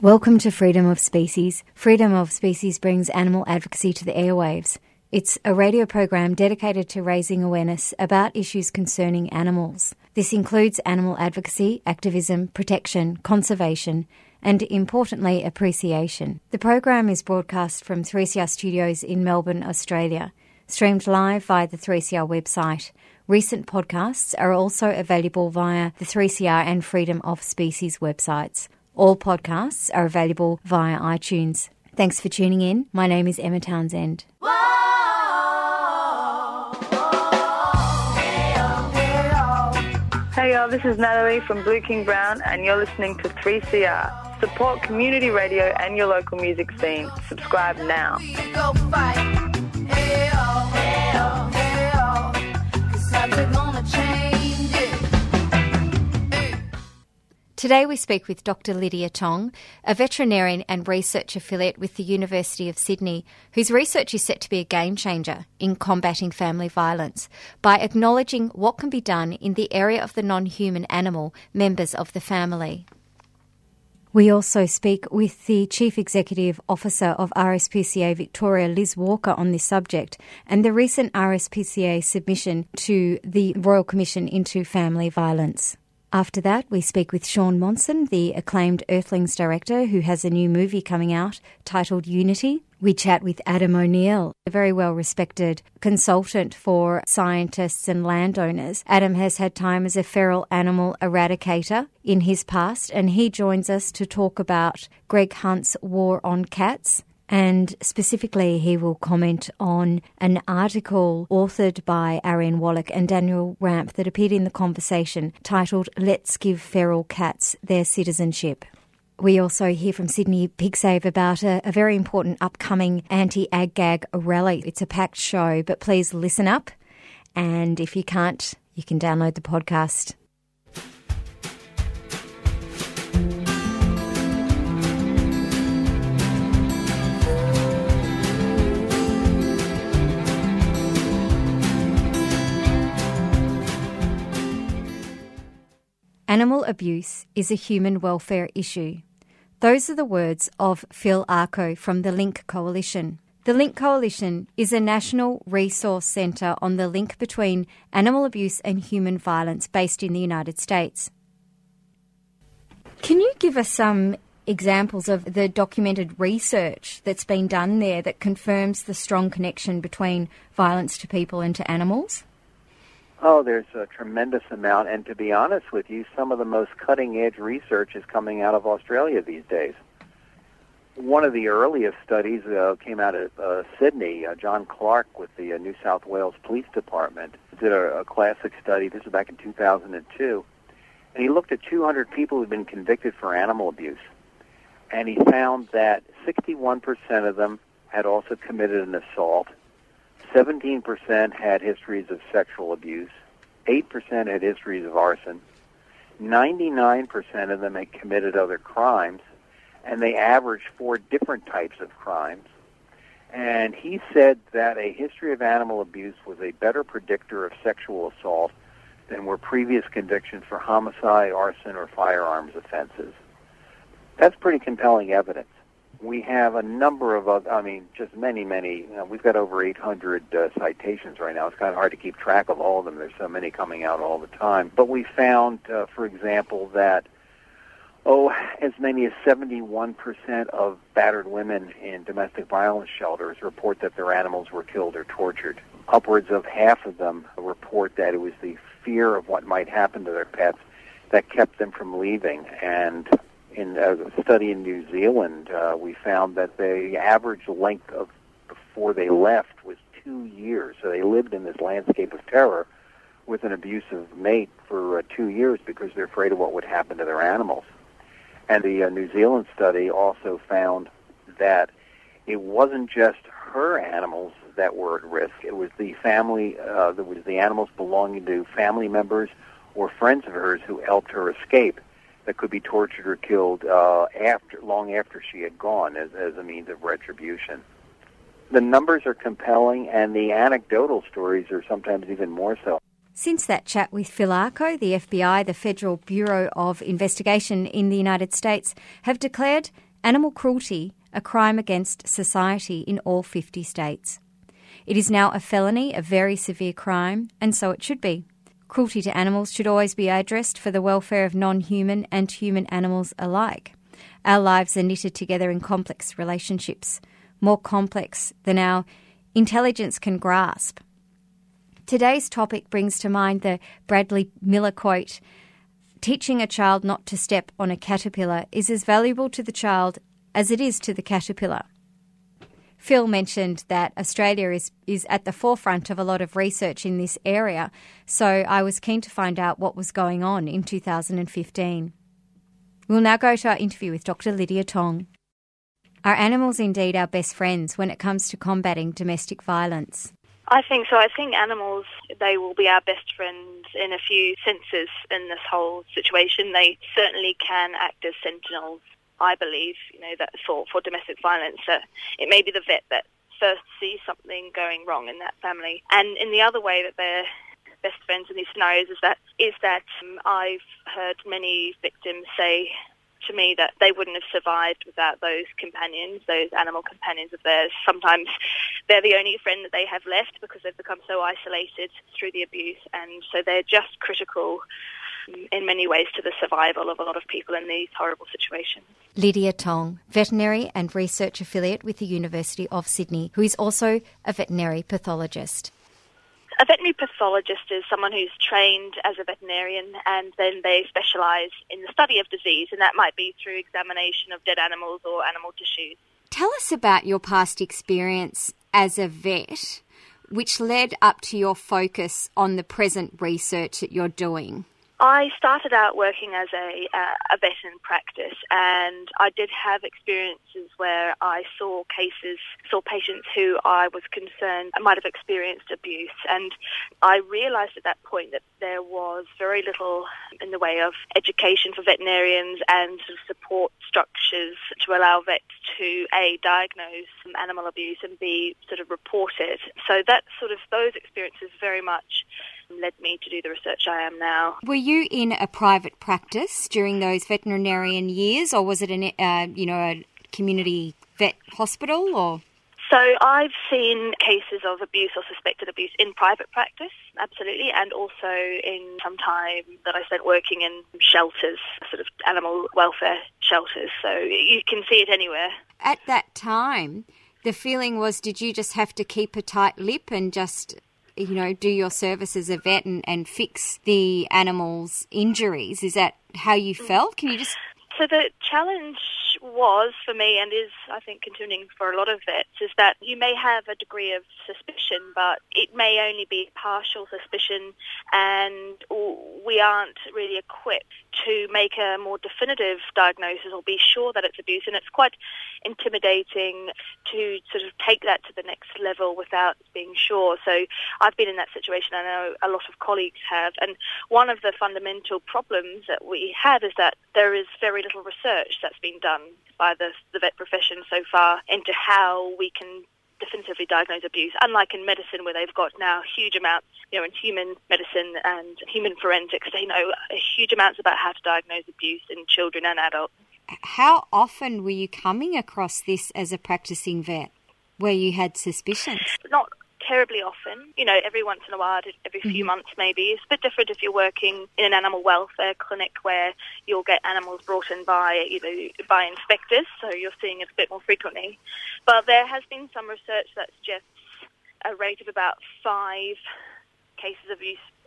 Welcome to Freedom of Species. Freedom of Species brings animal advocacy to the airwaves. It's a radio program dedicated to raising awareness about issues concerning animals. This includes animal advocacy, activism, protection, conservation, and importantly, appreciation. The program is broadcast from 3CR Studios in Melbourne, Australia, streamed live via the 3CR website. Recent podcasts are also available via the 3CR and Freedom of Species websites. All podcasts are available via iTunes. Thanks for tuning in. My name is Emma Townsend. Hey y'all, this is Natalie from Blue King Brown and you're listening to 3CR. Support community radio and your local music scene. Subscribe now. Today we speak with Dr. Lydia Tong, a veterinarian and research affiliate with the University of Sydney, whose research is set to be a game changer in combating family violence by acknowledging what can be done in the area of the non-human animal members of the family. We also speak with the Chief Executive Officer of RSPCA Victoria, Liz Walker, on this subject and the recent RSPCA submission to the Royal Commission into Family Violence. After that, we speak with Sean Monson, the acclaimed Earthlings director who has a new movie coming out titled Unity. We chat with Adam O'Neill, a very well-respected consultant for scientists and landowners. Adam has had time as a feral animal eradicator in his past, and he joins us to talk about Greg Hunt's War on Cats. And specifically, he will comment on an article authored by Arian Wallach and Daniel Ramp that appeared in The Conversation titled Let's Give Feral Cats Their Citizenship. We also hear from Sydney Pig Save about a very important upcoming anti-Ag Gag rally. It's a packed show, but please listen up. And if you can't, you can download the podcast. Animal abuse is a human welfare issue. Those are the words of Phil Arco from the Link Coalition. The Link Coalition is a national resource centre on the link between animal abuse and human violence based in the United States. Can you give us some examples of the documented research that's been done there that confirms the strong connection between violence to people and to animals? Oh, there's a tremendous amount, and to be honest with you, some of the most cutting-edge research is coming out of Australia these days. One of the earliest studies came out of Sydney. John Clark with the New South Wales Police Department did a classic study. This was back in 2002, and he looked at 200 people who'd been convicted for animal abuse, and he found that 61% of them had also committed an assault, 17% had histories of sexual abuse, 8% had histories of arson, 99% of them had committed other crimes, and they averaged 4 different types of crimes. And he said that a history of animal abuse was a better predictor of sexual assault than were previous convictions for homicide, arson, or firearms offenses. That's pretty compelling evidence. We have a number of, just many. We've got over 800 citations right now. It's kind of hard to keep track of all of them. There's so many coming out all the time. But we found, for example, that, as many as 71% of battered women in domestic violence shelters report that their animals were killed or tortured. Upwards of half of them report that it was the fear of what might happen to their pets that kept them from leaving. And in a study in New Zealand, we found that the average length of before they left was 2 years. So they lived in this landscape of terror with an abusive mate for 2 years because they're afraid of what would happen to their animals. And the New Zealand study also found that it wasn't just her animals that were at risk. It was the family, that was the animals belonging to family members or friends of hers who helped her escape that could be tortured or killed long after she had gone as a means of retribution. The numbers are compelling, and the anecdotal stories are sometimes even more so. Since that chat with Phil Arco, the FBI, the Federal Bureau of Investigation in the United States, have declared animal cruelty a crime against society in all 50 states. It is now a felony, a very severe crime, and so it should be. Cruelty to animals should always be addressed for the welfare of non-human and human animals alike. Our lives are knitted together in complex relationships, more complex than our intelligence can grasp. Today's topic brings to mind the Bradley Miller quote, "Teaching a child not to step on a caterpillar is as valuable to the child as it is to the caterpillar." Phil mentioned that Australia is at the forefront of a lot of research in this area, so I was keen to find out what was going on in 2015. We'll now go to our interview with Dr. Lydia Tong. Are animals indeed our best friends when it comes to combating domestic violence? I think so. I think animals, they will be our best friends in a few senses in this whole situation. They certainly can act as sentinels, I believe, you know, that for domestic violence. It may be the vet that first sees something going wrong in that family. And in the other way that they're best friends in these scenarios is that I've heard many victims say to me that they wouldn't have survived without those companions, those animal companions of theirs. Sometimes they're the only friend that they have left because they've become so isolated through the abuse, and so they're just critical in many ways to the survival of a lot of people in these horrible situations. Lydia Tong, veterinary and research affiliate with the University of Sydney, who is also a veterinary pathologist. A veterinary pathologist is someone who's trained as a veterinarian, and then they specialise in the study of disease, and that might be through examination of dead animals or animal tissues. Tell us about your past experience as a vet, which led up to your focus on the present research that you're doing. I started out working as a vet in practice, and I did have experiences where I saw patients who I was concerned might have experienced abuse, and I realised at that point that there was very little in the way of education for veterinarians and support structures to allow vets to A, diagnose animal abuse and B, sort of report it. So that sort of those experiences very much led me to do the research I am now. Were you in a private practice during those veterinarian years, or was it a community vet hospital? Or so I've seen cases of abuse or suspected abuse in private practice, absolutely, and also in some time that I spent working in shelters, sort of animal welfare shelters. So you can see it anywhere. At that time, the feeling was, did you just have to keep a tight lip and just, you know, do your service as a vet and fix the animal's injuries? Is that how you felt? So the challenge was for me, and is I think continuing for a lot of vets, is that you may have a degree of suspicion, but it may only be partial suspicion, and we aren't really equipped to make a more definitive diagnosis or be sure that it's abuse. And it's quite intimidating to sort of take that to the next level without being sure. So I've been in that situation. I know a lot of colleagues have. And one of the fundamental problems that we have is that there is very little research that's been done by the vet profession so far into how we can definitively diagnose abuse, unlike in medicine where they've got now huge amounts, you know, in human medicine and human forensics, they know huge amounts about how to diagnose abuse in children and adults. How often were you coming across this as a practicing vet where you had suspicions? Not terribly often, you know, every once in a while, every few months maybe. It's a bit different if you're working in an animal welfare clinic where you'll get animals brought in by inspectors, so you're seeing it a bit more frequently. But there has been some research that suggests a rate of about 5 cases of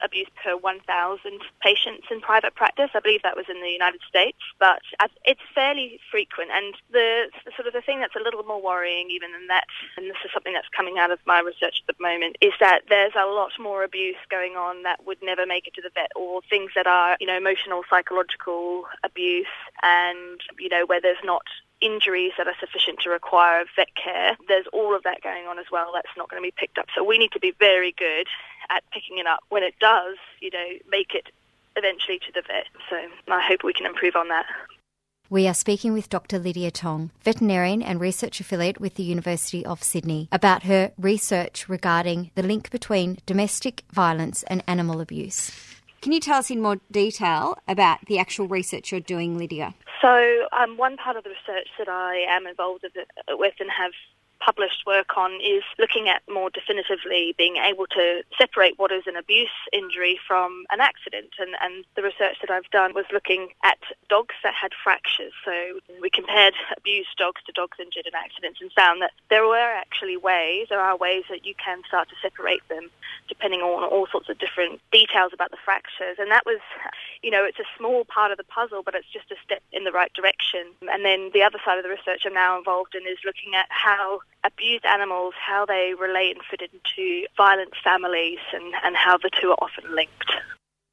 abuse per 1,000 patients in private practice. I believe that was in the United States, but it's fairly frequent. And the sort of the thing that's a little more worrying even than that, and this is something that's coming out of my research at the moment, is that there's a lot more abuse going on that would never make it to the vet, or things that are, you know, emotional, psychological abuse, and, you know, where there's not injuries that are sufficient to require vet care. There's all of that going on as well that's not going to be picked up. So we need to be very good at picking it up when it does, you know, make it eventually to the vet. So I hope we can improve on that. We are speaking with Dr. Lydia Tong, veterinarian and research affiliate with the University of Sydney, about her research regarding the link between domestic violence and animal abuse. Can you tell us in more detail about the actual research you're doing, Lydia? So one part of the research that I am involved with and have published work on is looking at more definitively being able to separate what is an abuse injury from an accident. And the research that I've done was looking at dogs that had fractures. So we compared abused dogs to dogs injured in accidents and found that there are ways that you can start to separate them depending on all sorts of different details about the fractures. And that was, you know, it's a small part of the puzzle, but it's just a step in the right direction. And then the other side of the research I'm now involved in is looking at how abused animals, how they relate and fit into violent families, and how the two are often linked.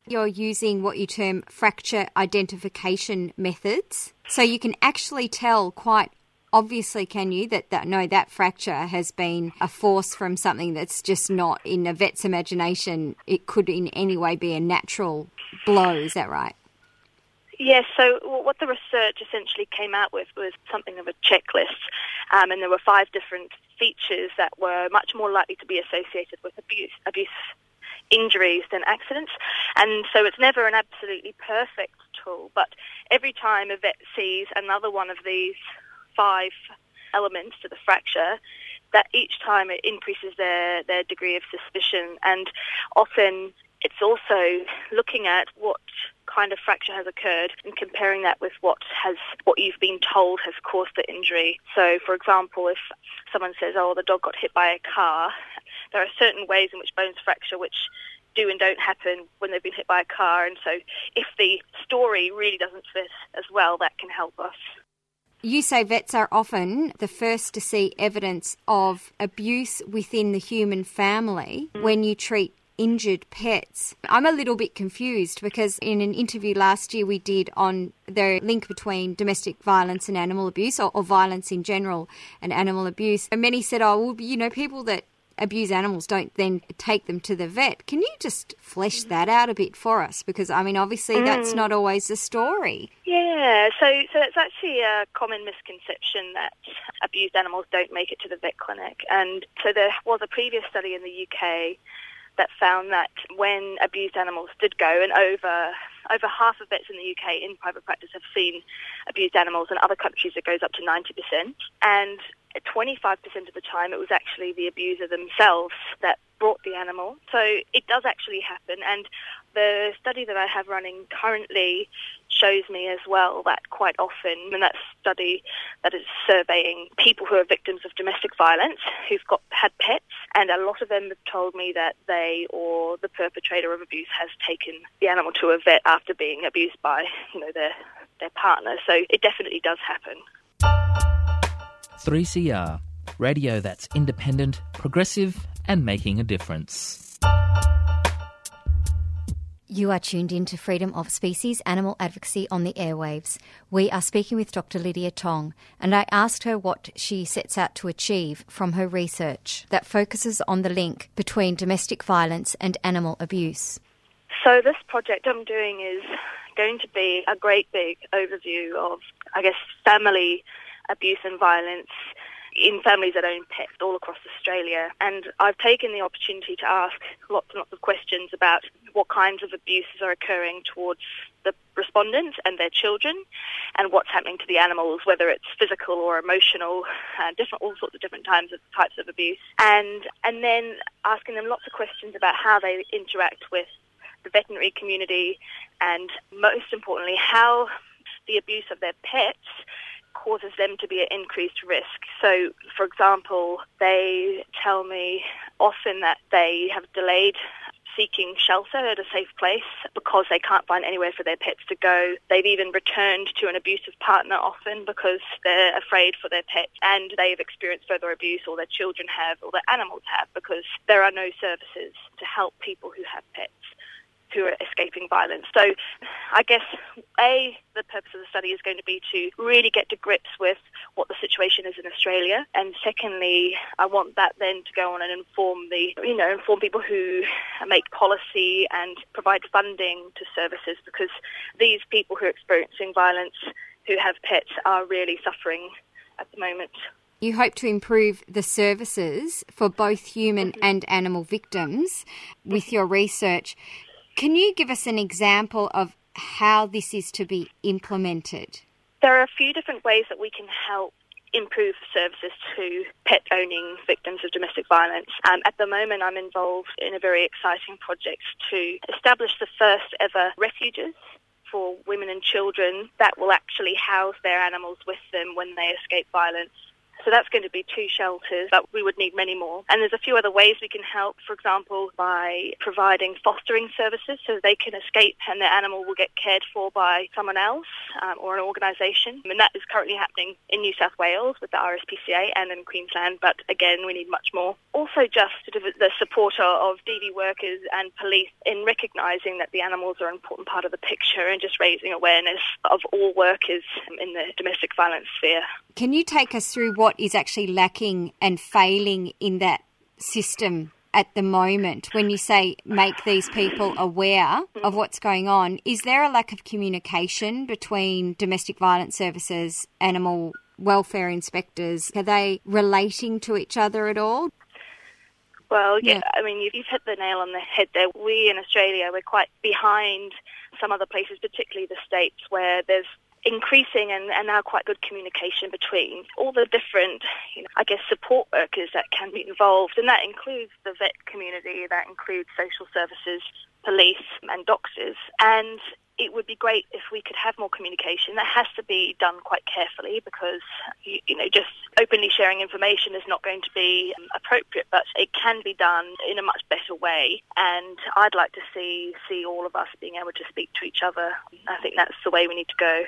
You're using what you term fracture identification methods. So you can actually tell quite obviously, can you, that fracture has been a force from something that's just not in a vet's imagination. It could in any way be a natural blow, is that right? Yes, so what the research essentially came out with was something of a checklist, and there were 5 different features that were much more likely to be associated with abuse injuries than accidents. And so it's never an absolutely perfect tool, but every time a vet sees another one of these 5 elements to the fracture, that each time it increases their degree of suspicion. And often it's also looking at what kind of fracture has occurred and comparing that with what you've been told has caused the injury. So, for example, if someone says, oh, the dog got hit by a car, there are certain ways in which bones fracture which do and don't happen when they've been hit by a car. And so if the story really doesn't fit as well, that can help us. You say vets are often the first to see evidence of abuse within the human family when you treat injured pets. I'm a little bit confused because in an interview last year we did on the link between domestic violence and animal abuse, or violence in general and animal abuse, and many said, oh, well, you know, people that abuse animals don't then take them to the vet. Can you just flesh that out a bit for us? Because, I mean, obviously that's not always the story. Yeah, so it's actually a common misconception that abused animals don't make it to the vet clinic. And so there was a previous study in the UK that found that when abused animals did go, and over half of vets in the UK in private practice have seen abused animals. In other countries it goes up to 90%. And 25% of the time it was actually the abuser themselves that brought the animal. So it does actually happen. And the study that I have running currently shows me as well that quite often, and that study that is surveying people who are victims of domestic violence who've had pets, and a lot of them have told me that they or the perpetrator of abuse has taken the animal to a vet after being abused by, you know, their partner. So it definitely does happen. 3CR, radio that's independent, progressive and making a difference. You are tuned in to Freedom of Species Animal Advocacy on the airwaves. We are speaking with Dr. Lydia Tong, and I asked her what she sets out to achieve from her research that focuses on the link between domestic violence and animal abuse. So this project I'm doing is going to be a great big overview of, I guess, family abuse and violence in families that own pets all across Australia. And I've taken the opportunity to ask lots and lots of questions about what kinds of abuses are occurring towards the respondents and their children, and what's happening to the animals, whether it's physical or emotional, all sorts of different types of abuse. And then asking them lots of questions about how they interact with the veterinary community, and most importantly, how the abuse of their pets causes them to be at increased risk. So, for example, they tell me often that they have delayed seeking shelter at a safe place because they can't find anywhere for their pets to go. They've even returned to an abusive partner often because they're afraid for their pets, and they've experienced further abuse, or their children have, or their animals have, because there are no services to help people who have pets who are escaping violence. So I guess, A, the purpose of the study is going to be to really get to grips with what the situation is in Australia. And secondly, I want that then to go on and inform people who make policy and provide funding to services, because these people who are experiencing violence, who have pets, are really suffering at the moment. You hope to improve the services for both human and animal victims with your research. Can you give us an example of how this is to be implemented? There are a few different ways that we can help improve services to pet-owning victims of domestic violence. At the moment, I'm involved in a very exciting project to establish the first ever refuges for women and children that will actually house their animals with them when they escape violence. So that's going to be 2 shelters, but we would need many more. And there's a few other ways we can help, for example, by providing fostering services so they can escape and their animal will get cared for by someone else or an organisation. And that is currently happening in New South Wales with the RSPCA and in Queensland, but again, we need much more. Also just the support of DV workers and police in recognising that the animals are an important part of the picture and just raising awareness of all workers in the domestic violence sphere. Can you take us through what is actually lacking and failing in that system at the moment? When you say make these people aware of what's going on, is there a lack of communication between domestic violence services, animal welfare inspectors? Are they relating to each other at all? Well, yeah, I mean, you've hit the nail on the head there. We in Australia, we're quite behind some other places, particularly the States, where there's increasing and now quite good communication between all the different, I guess, support workers that can be involved. And that includes the vet community, that includes social services, police and doctors. And it would be great if we could have more communication. That has to be done quite carefully because, just openly sharing information is not going to be appropriate, but it can be done in a much better way. And I'd like to see all of us being able to speak to each other. I think that's the way we need to go.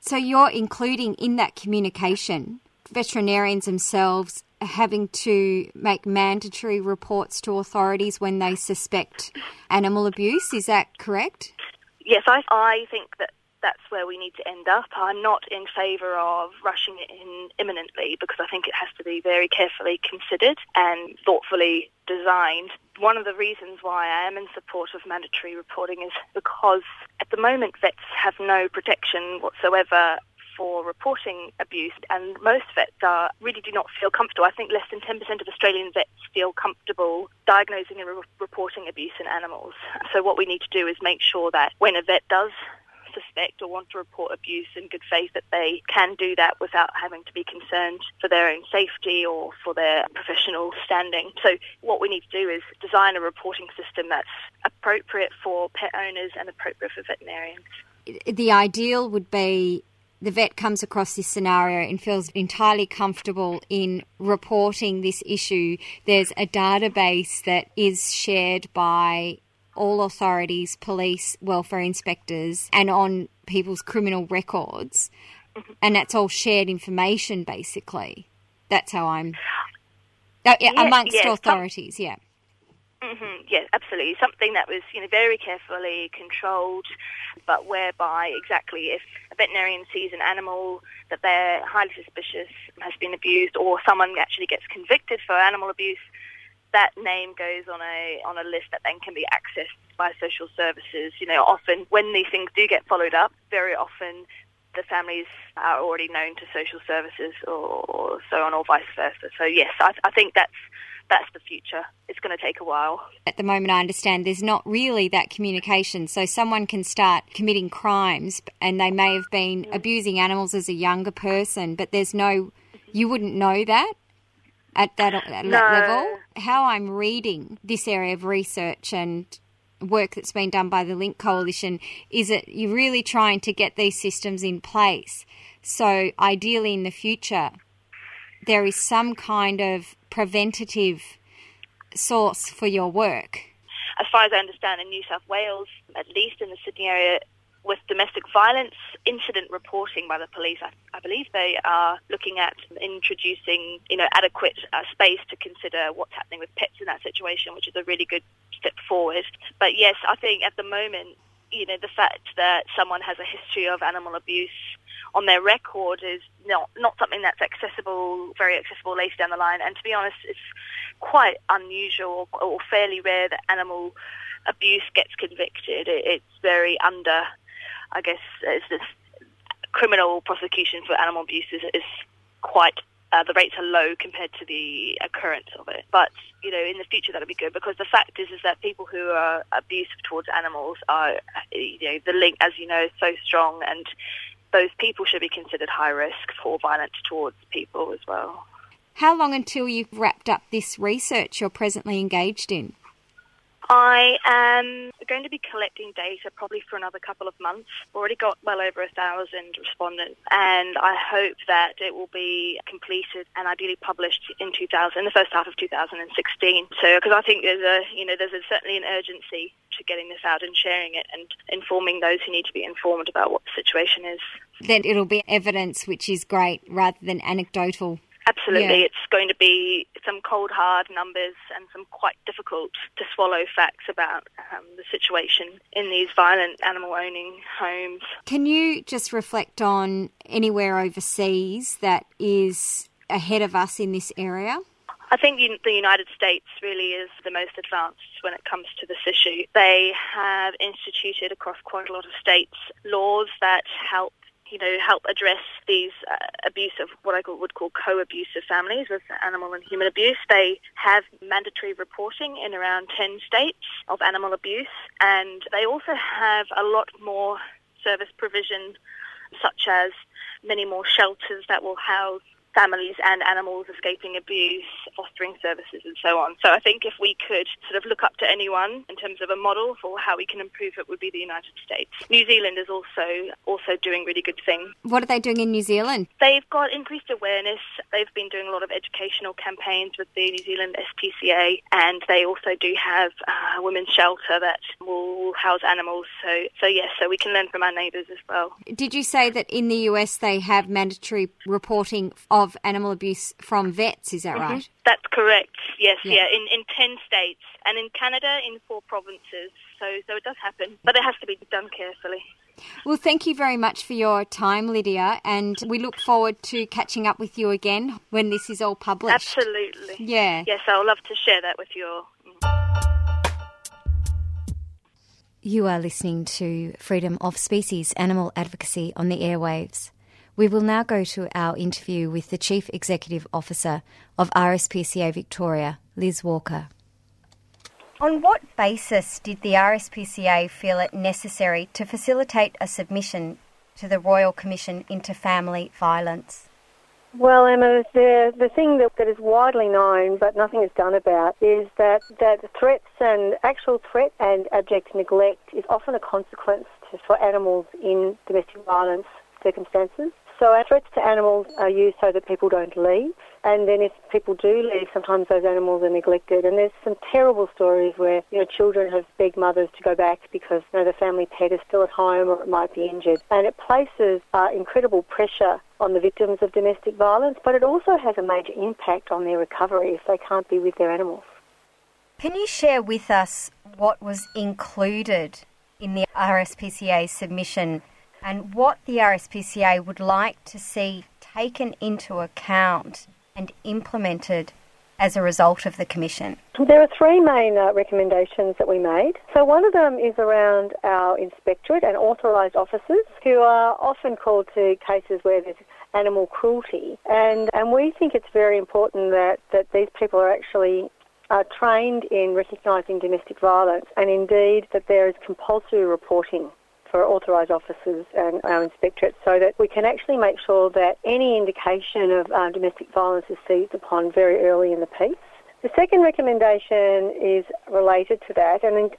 So you're including in that communication veterinarians themselves having to make mandatory reports to authorities when they suspect animal abuse. Is that correct? Yes, I think that that's where we need to end up. I'm not in favour of rushing it in imminently because I think it has to be very carefully considered and thoughtfully designed. One of the reasons why I am in support of mandatory reporting is because at the moment vets have no protection whatsoever for reporting abuse, and most vets really do not feel comfortable. I think less than 10% of Australian vets feel comfortable diagnosing and reporting abuse in animals. So what we need to do is make sure that when a vet does suspect or want to report abuse in good faith, that they can do that without having to be concerned for their own safety or for their professional standing. So what we need to do is design a reporting system that's appropriate for pet owners and appropriate for veterinarians. The ideal would be the vet comes across this scenario and feels entirely comfortable in reporting this issue. There's a database that is shared by all authorities, police, welfare inspectors, and on people's criminal records. Mm-hmm. And that's all shared information, basically. That's how I'm... authorities, yeah. Mm-hmm. Yes, absolutely. Something that was, very carefully controlled, but whereby exactly if a veterinarian sees an animal that they're highly suspicious has been abused, or someone actually gets convicted for animal abuse, that name goes on a list that then can be accessed by social services. Often when these things do get followed up, very often the families are already known to social services or so on, or vice versa. So yes, I think that's the future. It's going to take a while. At the moment, I understand there's not really that communication. So someone can start committing crimes and they may have been abusing animals as a younger person, but there's no, you wouldn't know that at that level. How I'm reading this area of research and work that's been done by the Link Coalition is that you're really trying to get these systems in place. So ideally in the future, there is some kind of preventative source for your work. as far as I understand, in New South Wales, at least in the Sydney area, with domestic violence incident reporting by the police, I believe they are looking at introducing, adequate space to consider what's happening with pets in that situation, which is a really good step forward. But yes, I think at the moment, the fact that someone has a history of animal abuse on their record is not something that's very accessible later down the line. And to be honest, it's quite unusual or fairly rare that animal abuse gets convicted. It's very under, I guess, it's this criminal prosecution for animal abuse is quite, the rates are low compared to the occurrence of it. But, in the future that'll be good, because the fact is that people who are abusive towards animals are, the link, as you know, is so strong, and those people should be considered high risk for violence towards people as well. How long until you've wrapped up this research you're presently engaged in? I am going to be collecting data probably for another couple of months. I've already got well over 1,000 respondents, and I hope that it will be completed and ideally published in the first half of 2016. So, because I think there's certainly an urgency to getting this out and sharing it and informing those who need to be informed about what the situation is. Then it'll be evidence, which is great, rather than anecdotal. Absolutely. Yeah. It's going to be some cold, hard numbers and some quite difficult-to-swallow facts about the situation in these violent animal-owning homes. Can you just reflect on anywhere overseas that is ahead of us in this area? I think the United States really is the most advanced when it comes to this issue. They have instituted across quite a lot of states laws that help address these abusive, what I would call co-abusive families with animal and human abuse. They have mandatory reporting in around 10 states of animal abuse, and they also have a lot more service provision, such as many more shelters that will house families and animals escaping abuse, fostering services and so on. So I think if we could sort of look up to anyone in terms of a model for how we can improve it, would be the United States. New Zealand is also doing really good things. What are they doing in New Zealand? They've got increased awareness. They've been doing a lot of educational campaigns with the New Zealand SPCA, and they also do have a women's shelter that will house animals. So we can learn from our neighbours as well. Did you say that in the US they have mandatory reporting of animal abuse from vets, is that right? That's correct, yes, yeah. In 10 states, and in Canada in 4 provinces, so it does happen, but it has to be done carefully. Well, thank you very much for your time, Lydia, and we look forward to catching up with you again when this is all published. Absolutely. Yeah. Yes, I'll love to share that with you all. You are listening to Freedom of Species Animal Advocacy on the airwaves. We will now go to our interview with the Chief Executive Officer of RSPCA Victoria, Liz Walker. On what basis did the RSPCA feel it necessary to facilitate a submission to the Royal Commission into Family Violence? Well, Emma, the thing that is widely known but nothing is done about is that threats and actual threat and abject neglect is often a consequence for animals in domestic violence circumstances. So our threats to animals are used so that people don't leave, and then if people do leave, sometimes those animals are neglected. And there's some terrible stories where children have begged mothers to go back because the family pet is still at home or it might be injured. And it places incredible pressure on the victims of domestic violence, but it also has a major impact on their recovery if they can't be with their animals. Can you share with us what was included in the RSPCA submission and what the RSPCA would like to see taken into account and implemented as a result of the Commission? There are 3 main recommendations that we made. So one of them is around our inspectorate and authorised officers, who are often called to cases where there's animal cruelty. And we think it's very important that these people are actually trained in recognising domestic violence, and indeed that there is compulsory reporting for authorised officers and our inspectorates, so that we can actually make sure that any indication of domestic violence is seized upon very early in the piece. The second recommendation is related to that, and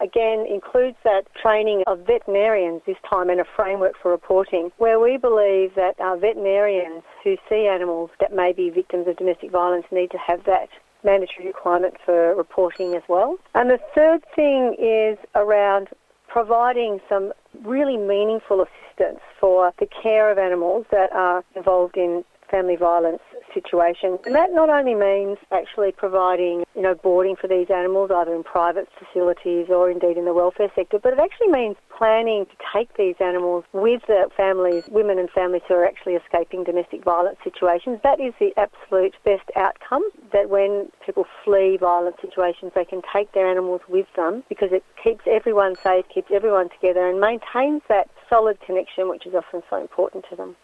again includes that training of veterinarians this time and a framework for reporting, where we believe that veterinarians who see animals that may be victims of domestic violence need to have that mandatory requirement for reporting as well. And the third thing is around providing some really meaningful assistance for the care of animals that are involved in family violence situations. And that not only means actually providing, you know, boarding for these animals, either in private facilities or indeed in the welfare sector, but it actually means planning to take these animals with the families, women and families who are actually escaping domestic violence situations. That is the absolute best outcome, that when people flee violent situations, they can take their animals with them, because it keeps everyone safe, keeps everyone together and maintains that solid connection, which is often so important to them.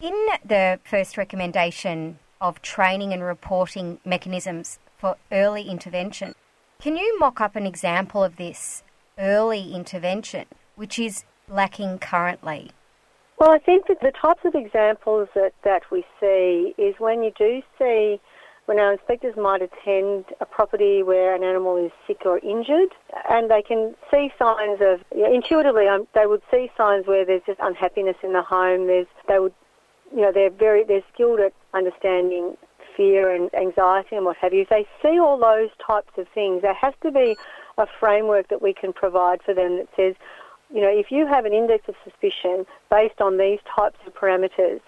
In the first recommendation of training and reporting mechanisms for early intervention, can you mock up an example of this early intervention, which is lacking currently? Well, I think that the types of examples that we see is when our inspectors might attend a property where an animal is sick or injured, and they can see signs of, intuitively, they would see signs where there's just unhappiness in the home, they're skilled at understanding fear and anxiety and what have you. If they see all those types of things, there has to be a framework that we can provide for them that says, if you have an index of suspicion based on these types of parameters,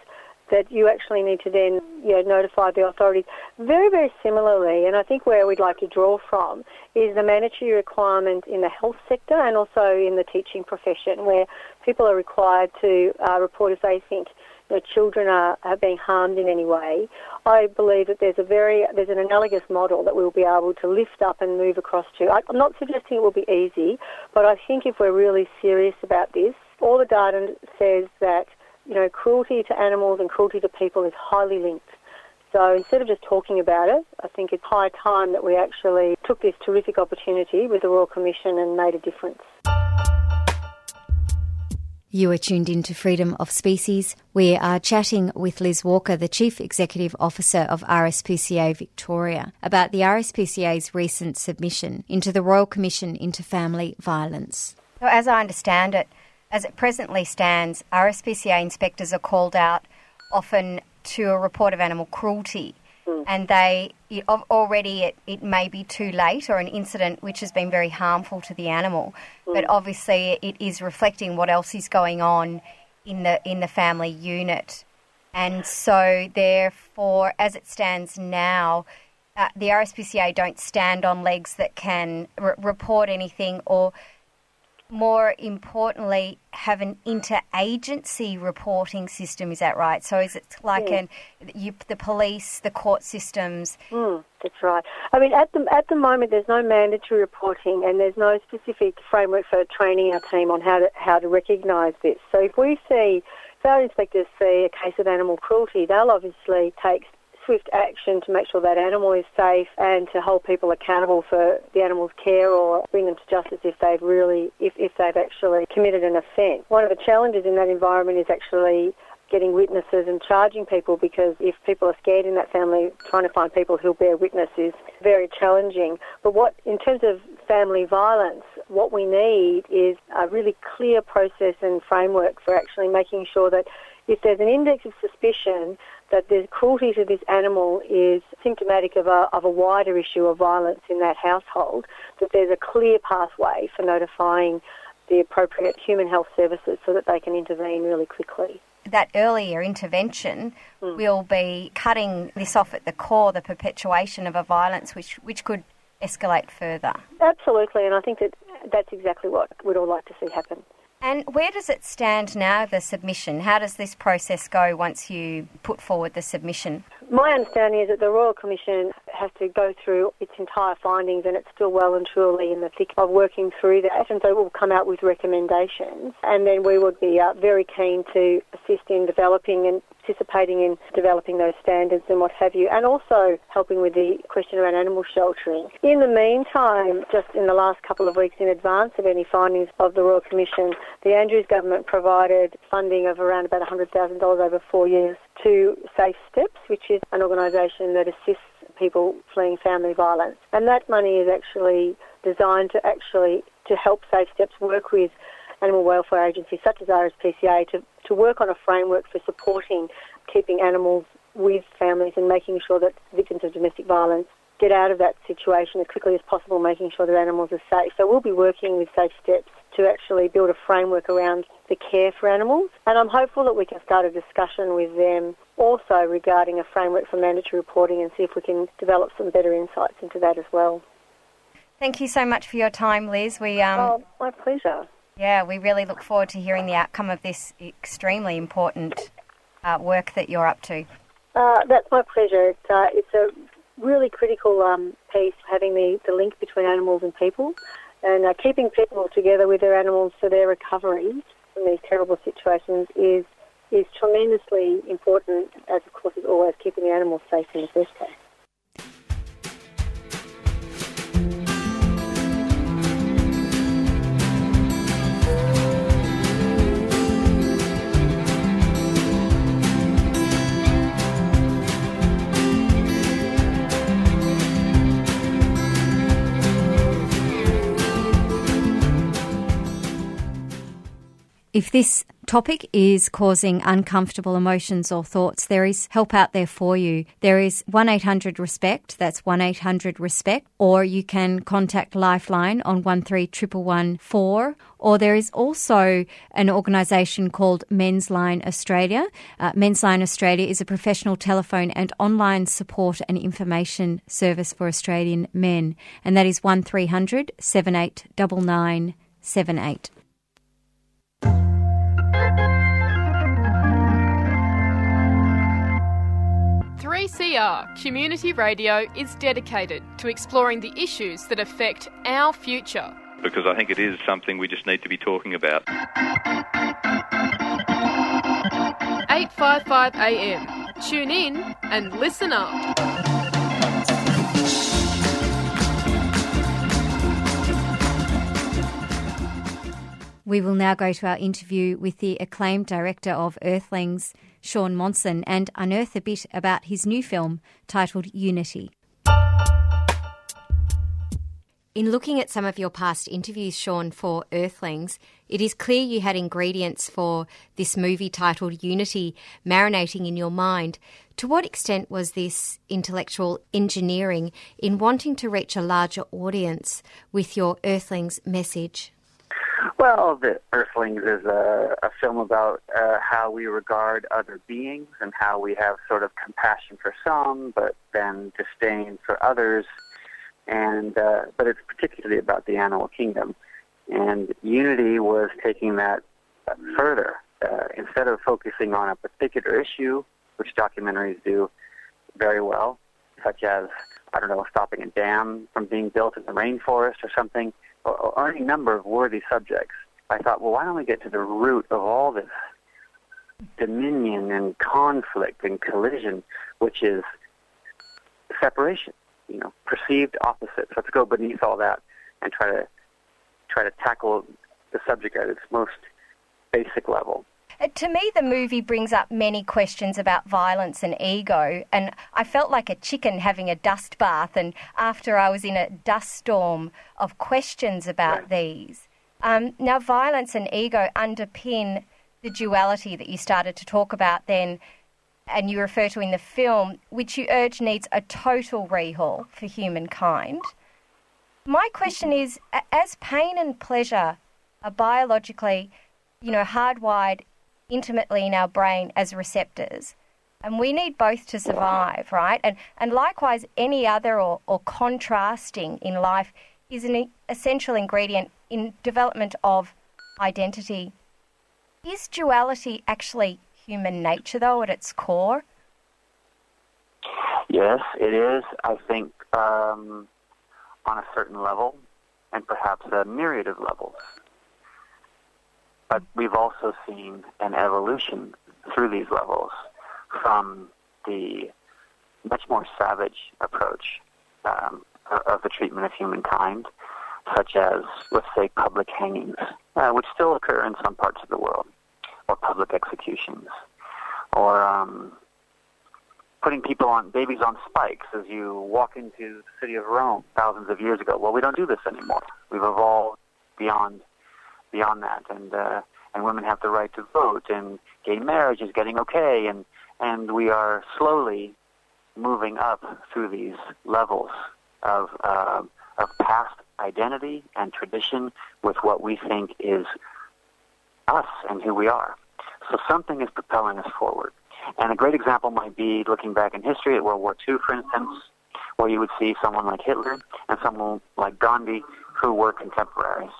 that you actually need to then notify the authorities. Very, very similarly, and I think where we'd like to draw from is the mandatory requirement in the health sector and also in the teaching profession, where people are required to report if they think their children are being harmed in any way. I believe that there's an analogous model that we'll be able to lift up and move across to. I'm not suggesting it will be easy, but I think if we're really serious about this, all the data says that cruelty to animals and cruelty to people is highly linked. So instead of just talking about it, I think it's high time that we actually took this terrific opportunity with the Royal Commission and made a difference. You are tuned in to Freedom of Species. We are chatting with Liz Walker, the Chief Executive Officer of RSPCA Victoria, about the RSPCA's recent submission into the Royal Commission into Family Violence. So as I understand it, as it presently stands, RSPCA inspectors are called out often to a report of animal cruelty, and it may be too late, or an incident which has been very harmful to the animal. But obviously, it is reflecting what else is going on in the family unit, and so therefore, as it stands now, the RSPCA don't stand on legs that can report anything, or more importantly, have an interagency reporting system. Is that right? So is it like the police, the court systems? That's right. I mean, at the moment, there's no mandatory reporting and there's no specific framework for training our team on how to recognise this. So if our inspectors see a case of animal cruelty, they'll obviously take swift action to make sure that animal is safe and to hold people accountable for the animal's care or bring them to justice if they've actually committed an offence. One of the challenges in that environment is actually getting witnesses and charging people, because if people are scared in that family, trying to find people who'll bear witness is very challenging. But in terms of family violence, what we need is a really clear process and framework for actually making sure that if there's an index of suspicion that the cruelty to this animal is symptomatic of a wider issue of violence in that household, that there's a clear pathway for notifying the appropriate human health services so that they can intervene really quickly. That earlier intervention will be cutting this off at the core, the perpetuation of a violence which could escalate further. Absolutely, and I think that's exactly what we'd all like to see happen. And where does it stand now, the submission? How does this process go once you put forward the submission? My understanding is that the Royal Commission has to go through its entire findings, and it's still well and truly in the thick of working through that, and so it will come out with recommendations, and then we would be very keen to assist in developing and participating in developing those standards and what have you, and also helping with the question around animal sheltering. In the meantime, just in the last couple of weeks in advance of any findings of the Royal Commission, the Andrews government provided funding of around about $100,000 over 4 years to Safe Steps, which is an organisation that assists people fleeing family violence. And that money is actually designed to help Safe Steps work with animal welfare agencies such as RSPCA to work on a framework for supporting keeping animals with families and making sure that victims of domestic violence get out of that situation as quickly as possible, making sure that animals are safe. So we'll be working with Safe Steps to actually build a framework around the care for animals. And I'm hopeful that we can start a discussion with them also regarding a framework for mandatory reporting and see if we can develop some better insights into that as well. Thank you so much for your time, Liz. My pleasure. Yeah, we really look forward to hearing the outcome of this extremely important work that you're up to. That's my pleasure. It's a really critical piece, having the link between animals and people, and keeping people together with their animals for their recovery from these terrible situations is tremendously important, as of course is always keeping the animals safe in the first place. If this topic is causing uncomfortable emotions or thoughts, there is help out there for you. There is 1-800-RESPECT, that's 1-800-RESPECT, or you can contact Lifeline on 131114, or there is also an organisation called Men's Line Australia. Men's Line Australia is a professional telephone and online support and information service for Australian men, and that is 1300 7899 78. CR Community Radio is dedicated to exploring the issues that affect our future. Because I think it is something we just need to be talking about. 855 AM. Tune in and listen up. We will now go to our interview with the acclaimed director of Earthlings, Sean Monson, and unearth a bit about his new film titled Unity. In looking at some of your past interviews, Sean, for Earthlings, it is clear you had ingredients for this movie titled Unity marinating in your mind. To what extent was this intellectual engineering in wanting to reach a larger audience with your Earthlings message? Well, The Earthlings is a film about how we regard other beings and how we have sort of compassion for some, but then disdain for others. And but it's particularly about the animal kingdom. And Unity was taking that further. Instead of focusing on a particular issue, which documentaries do very well, such as, I don't know, stopping a dam from being built in the rainforest or something, or any number of worthy subjects, I thought, well, why don't we get to the root of all this dominion and conflict and collision, which is separation, you know, perceived opposites. Let's go beneath all that and try to tackle the subject at its most basic level. To me, the movie brings up many questions about violence and ego, and I felt like a chicken having a dust bath, and after I was in a dust storm of questions about these. Now, violence and ego underpin the duality that you started to talk about then, and you refer to in the film, which you urge needs a total rehaul for humankind. My question is, as pain and pleasure are biologically, you know, hardwired intimately in our brain as receptors, and we need both to survive, right? And likewise, any other or contrasting in life is an essential ingredient in development of identity. Is duality actually human nature, though, at its core? Yes, it is, I think, on a certain level, and perhaps a myriad of levels. But we've also seen an evolution through these levels from the much more savage approach of the treatment of humankind, such as, let's say, public hangings, which still occur in some parts of the world, or public executions, or putting babies on spikes as you walk into the city of Rome thousands of years ago. Well, we don't do this anymore. We've evolved beyond that, and women have the right to vote, and gay marriage is getting okay, and we are slowly moving up through these levels of past identity and tradition with what we think is us and who we are. So something is propelling us forward. And a great example might be looking back in history at World War II, for instance, where you would see someone like Hitler and someone like Gandhi who were contemporaries,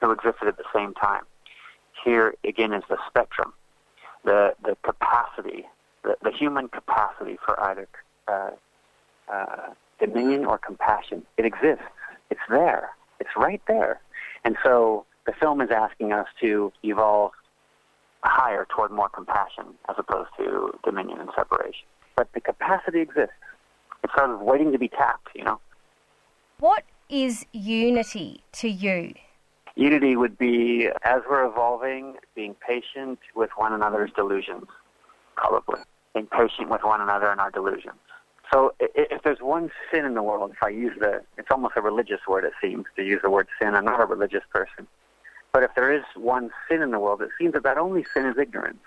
who existed at the same time. Here, again, is the spectrum, the capacity, the human capacity for either dominion or compassion. It exists. It's there. It's right there. And so the film is asking us to evolve higher toward more compassion as opposed to dominion and separation. But the capacity exists. It's sort of waiting to be tapped, you know. What is unity to you? Unity would be, as we're evolving, being patient with one another's delusions, probably. Being patient with one another and our delusions. So if there's one sin in the world, if I use it's almost a religious word, it seems, to use the word sin. I'm not a religious person. But if there is one sin in the world, it seems that only sin is ignorance.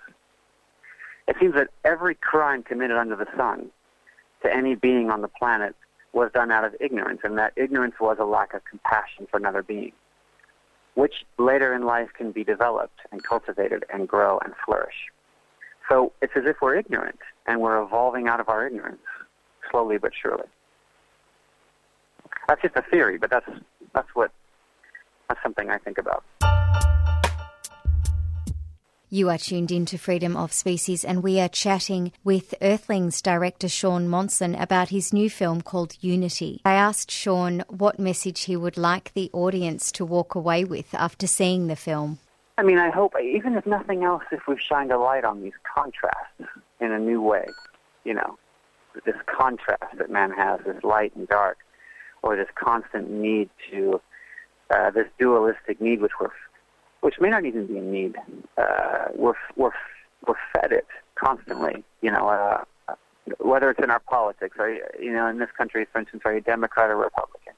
It seems that every crime committed under the sun to any being on the planet was done out of ignorance, and that ignorance was a lack of compassion for another being, which later in life can be developed and cultivated and grow and flourish. So it's as if we're ignorant, and we're evolving out of our ignorance, slowly but surely. That's just a theory, but that's something I think about. You are tuned in to Freedom of Species, and we are chatting with Earthlings director Sean Monson about his new film called Unity. I asked Sean what message he would like the audience to walk away with after seeing the film. I mean, I hope, even if nothing else, if we've shined a light on these contrasts in a new way, you know, this contrast that man has, this light and dark, or this constant need to, this dualistic need which may not even be a need. We're fed it constantly, you know, whether it's in our politics, or, you know, in this country, for instance, are you Democrat or Republican?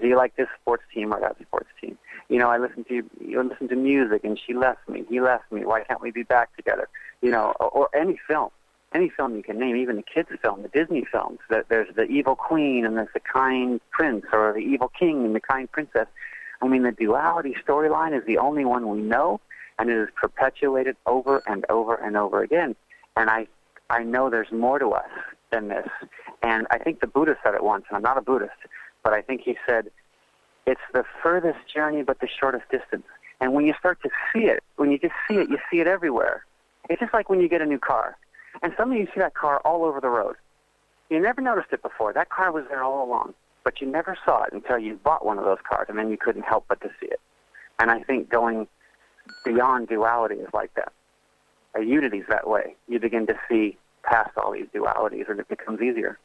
Do you like this sports team or that sports team? You know, you listen to music, and she left me, he left me, why can't we be back together? You know, or any film you can name, even the kids' film, the Disney films, that there's the evil queen and there's the kind prince, or the evil king and the kind princess. I mean, the duality storyline is the only one we know, and it is perpetuated over and over and over again. And I know there's more to us than this. And I think the Buddha said it once, and I'm not a Buddhist, but I think he said, it's the furthest journey but the shortest distance. And when you start to see it, you see it everywhere. It's just like when you get a new car, and suddenly you see that car all over the road. You never noticed it before. That car was there all along. But you never saw it until you bought one of those cars, and then you couldn't help but to see it. And I think going beyond duality is like that. A unity is that way. You begin to see past all these dualities, and it becomes easier.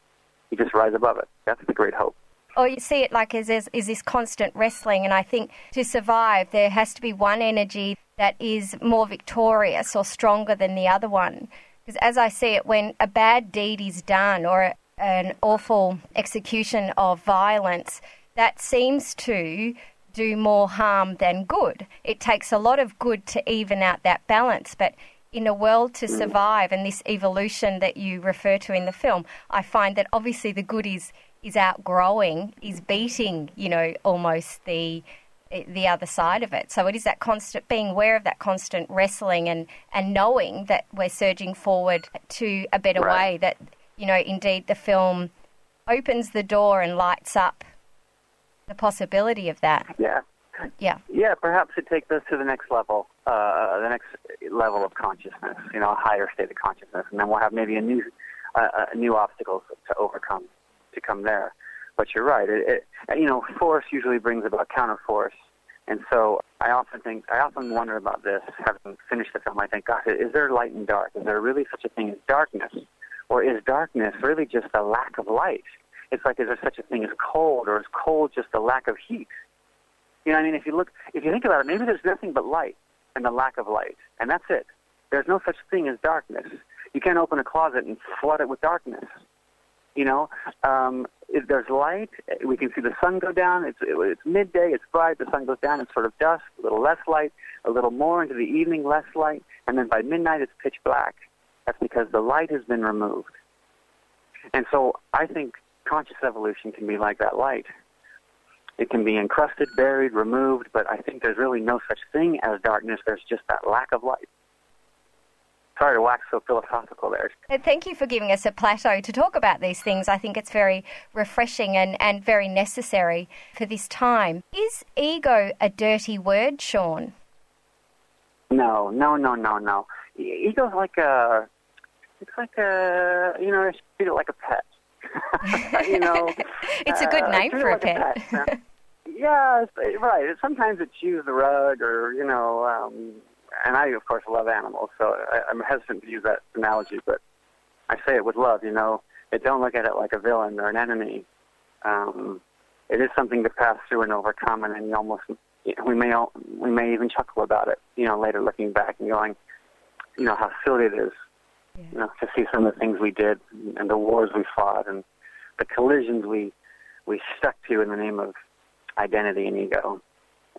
You just rise above it. That's the great hope. Or you see it like is this constant wrestling, and I think to survive there has to be one energy that is more victorious or stronger than the other one. Because as I see it, when a bad deed is done or an awful execution of violence, that seems to do more harm than good. It takes a lot of good to even out that balance, but in a world to survive and this evolution that you refer to in the film, I find that obviously the good is outgrowing, is beating, you know, almost the other side of it. So it is that constant, being aware of that constant wrestling and knowing that we're surging forward to a better way, that, you know, indeed, the film opens the door and lights up the possibility of that. Yeah. Perhaps it takes us to the next level of consciousness. You know, a higher state of consciousness, and then we'll have maybe a new obstacles to overcome to come there. But you're right. It you know, force usually brings about counterforce, and so I often wonder about this. Having finished the film, I think, gosh, is there light and dark? Is there really such a thing as darkness? Or is darkness really just a lack of light? It's like, is there such a thing as cold, or is cold just a lack of heat? You know, I mean, if you think about it, maybe there's nothing but light and the lack of light, and that's it. There's no such thing as darkness. You can't open a closet and flood it with darkness. You know, if there's light, we can see the sun go down. It's midday, it's bright, the sun goes down, it's sort of dusk, a little less light, a little more into the evening, less light, and then by midnight it's pitch black. That's because the light has been removed. And so I think conscious evolution can be like that light. It can be encrusted, buried, removed, but I think there's really no such thing as darkness. There's just that lack of light. Sorry to wax so philosophical there. Thank you for giving us a plateau to talk about these things. I think it's very refreshing and very necessary for this time. Is ego a dirty word, Sean? No. Ego's like a... It's like a... You know, treat it like a pet. You know, it's a good name for like a pet. Yeah, right. Sometimes it chews the rug, or you know, and I, of course, love animals, so I'm hesitant to use that analogy, but I say it with love. You know, don't look at it like a villain or an enemy. It is something to pass through and overcome, and you almost we may even chuckle about it. You know, later looking back and going, you know, how silly it is. Yeah. You know, to see some of the things we did and the wars we fought and the collisions we stuck to in the name of identity and ego,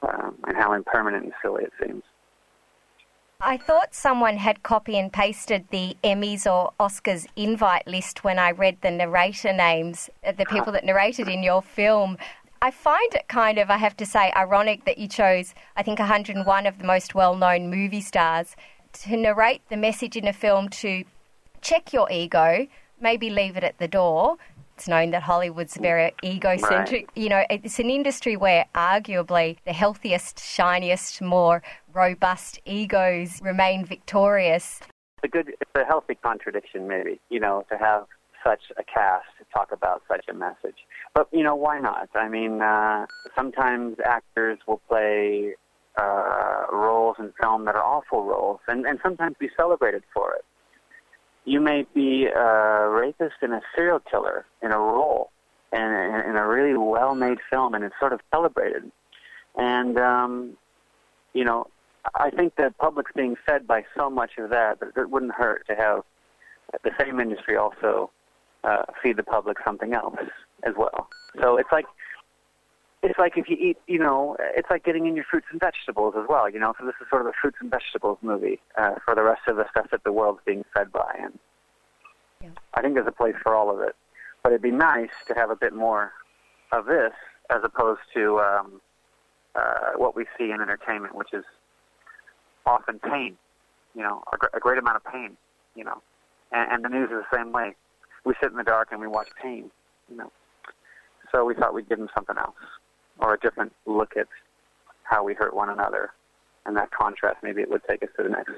and how impermanent and silly it seems. I thought someone had copy and pasted the Emmys or Oscars invite list when I read the narrator names, the people that narrated in your film. I find it kind of, I have to say, ironic that you chose, I think, 101 of the most well-known movie stars to narrate the message in a film to check your ego, maybe leave it at the door. It's known that Hollywood's very egocentric. Right. You know, it's an industry where arguably the healthiest, shiniest, more robust egos remain victorious. It's a healthy contradiction, maybe, you know, to have such a cast to talk about such a message. But, you know, why not? I mean, sometimes actors will play... roles in film that are awful roles, and sometimes be celebrated for it. You may be a rapist and a serial killer in a role, and in a really well-made film, and it's sort of celebrated. And, you know, I think the public's being fed by so much of that, but it wouldn't hurt to have the same industry also feed the public something else as well. So it's like... It's like if you eat, you know, it's like getting in your fruits and vegetables as well, you know. So this is sort of a fruits and vegetables movie for the rest of the stuff that the world's being fed by. And yeah. I think there's a place for all of it. But it'd be nice to have a bit more of this as opposed to what we see in entertainment, which is often pain, you know, a great amount of pain, you know. And the news is the same way. We sit in the dark and we watch pain, you know. So we thought we'd give them something else, or a different look at how we hurt one another. And that contrast, maybe it would take us to the next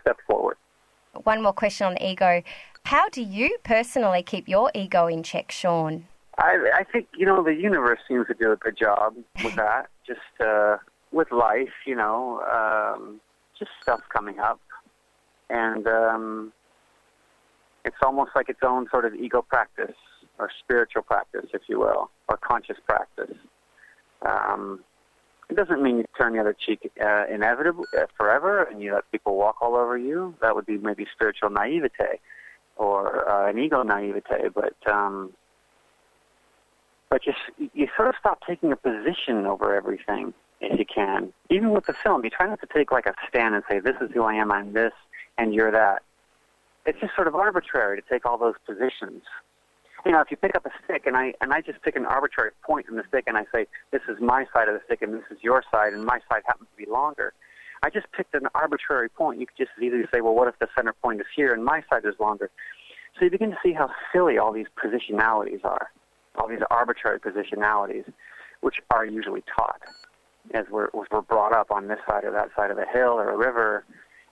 step forward. One more question on ego. How do you personally keep your ego in check, Sean? I think, you know, the universe seems to do a good job with that, just with life, you know, just stuff coming up. And it's almost like its own sort of ego practice, or spiritual practice, if you will, or conscious practice. It doesn't mean you turn the other cheek inevitably forever and you let people walk all over you. That would be maybe spiritual naivete or an ego naivete. But you sort of stop taking a position over everything if you can. Even with the film, you try not to take like a stand and say, this is who I am, I'm this, and you're that. It's just sort of arbitrary to take all those positions. You know, if you pick up a stick and I just pick an arbitrary point in the stick and I say, this is my side of the stick and this is your side and my side happens to be longer, I just picked an arbitrary point. You could just easily say, well, what if the center point is here and my side is longer? So you begin to see how silly all these positionalities are, all these arbitrary positionalities, which are usually taught as we're brought up on this side or that side of a hill or a river.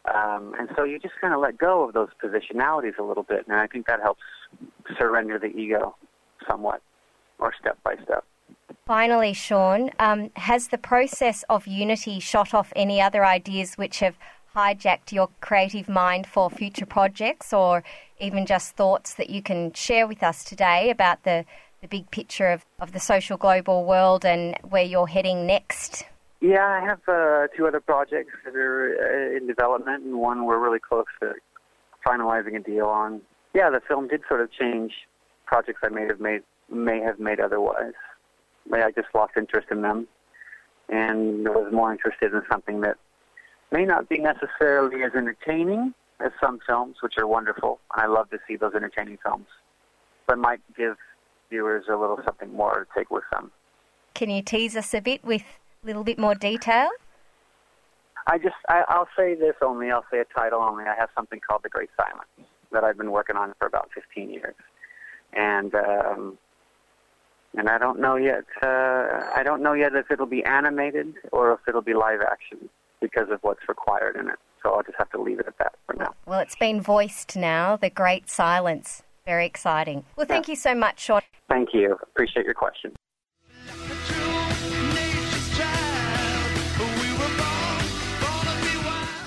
And so you just kind of let go of those positionalities a little bit, and I think that helps surrender the ego somewhat, or step by step. Finally, Sean, has the process of Unity shot off any other ideas which have hijacked your creative mind for future projects, or even just thoughts that you can share with us today about the big picture of the social global world and where you're heading next? Yeah, I have two other projects that are in development, and one we're really close to finalizing a deal on. Yeah, the film did sort of change projects I may have made otherwise. I just lost interest in them and was more interested in something that may not be necessarily as entertaining, There's some films which are wonderful, and I love to see those entertaining films, but might give viewers a little something more to take with them. Can you tease us a bit with a little bit more detail? I'll say this only, I'll say a title only. I have something called The Great Silence that I've been working on for about 15 years. And I don't know yet. I don't know yet if it'll be animated or if it'll be live action because of what's required in it. So I'll just have to leave it at that for now. Well, it's been voiced now, The Great Silence. Very exciting. Well, thank you so much, Sean. Thank you. Appreciate your question.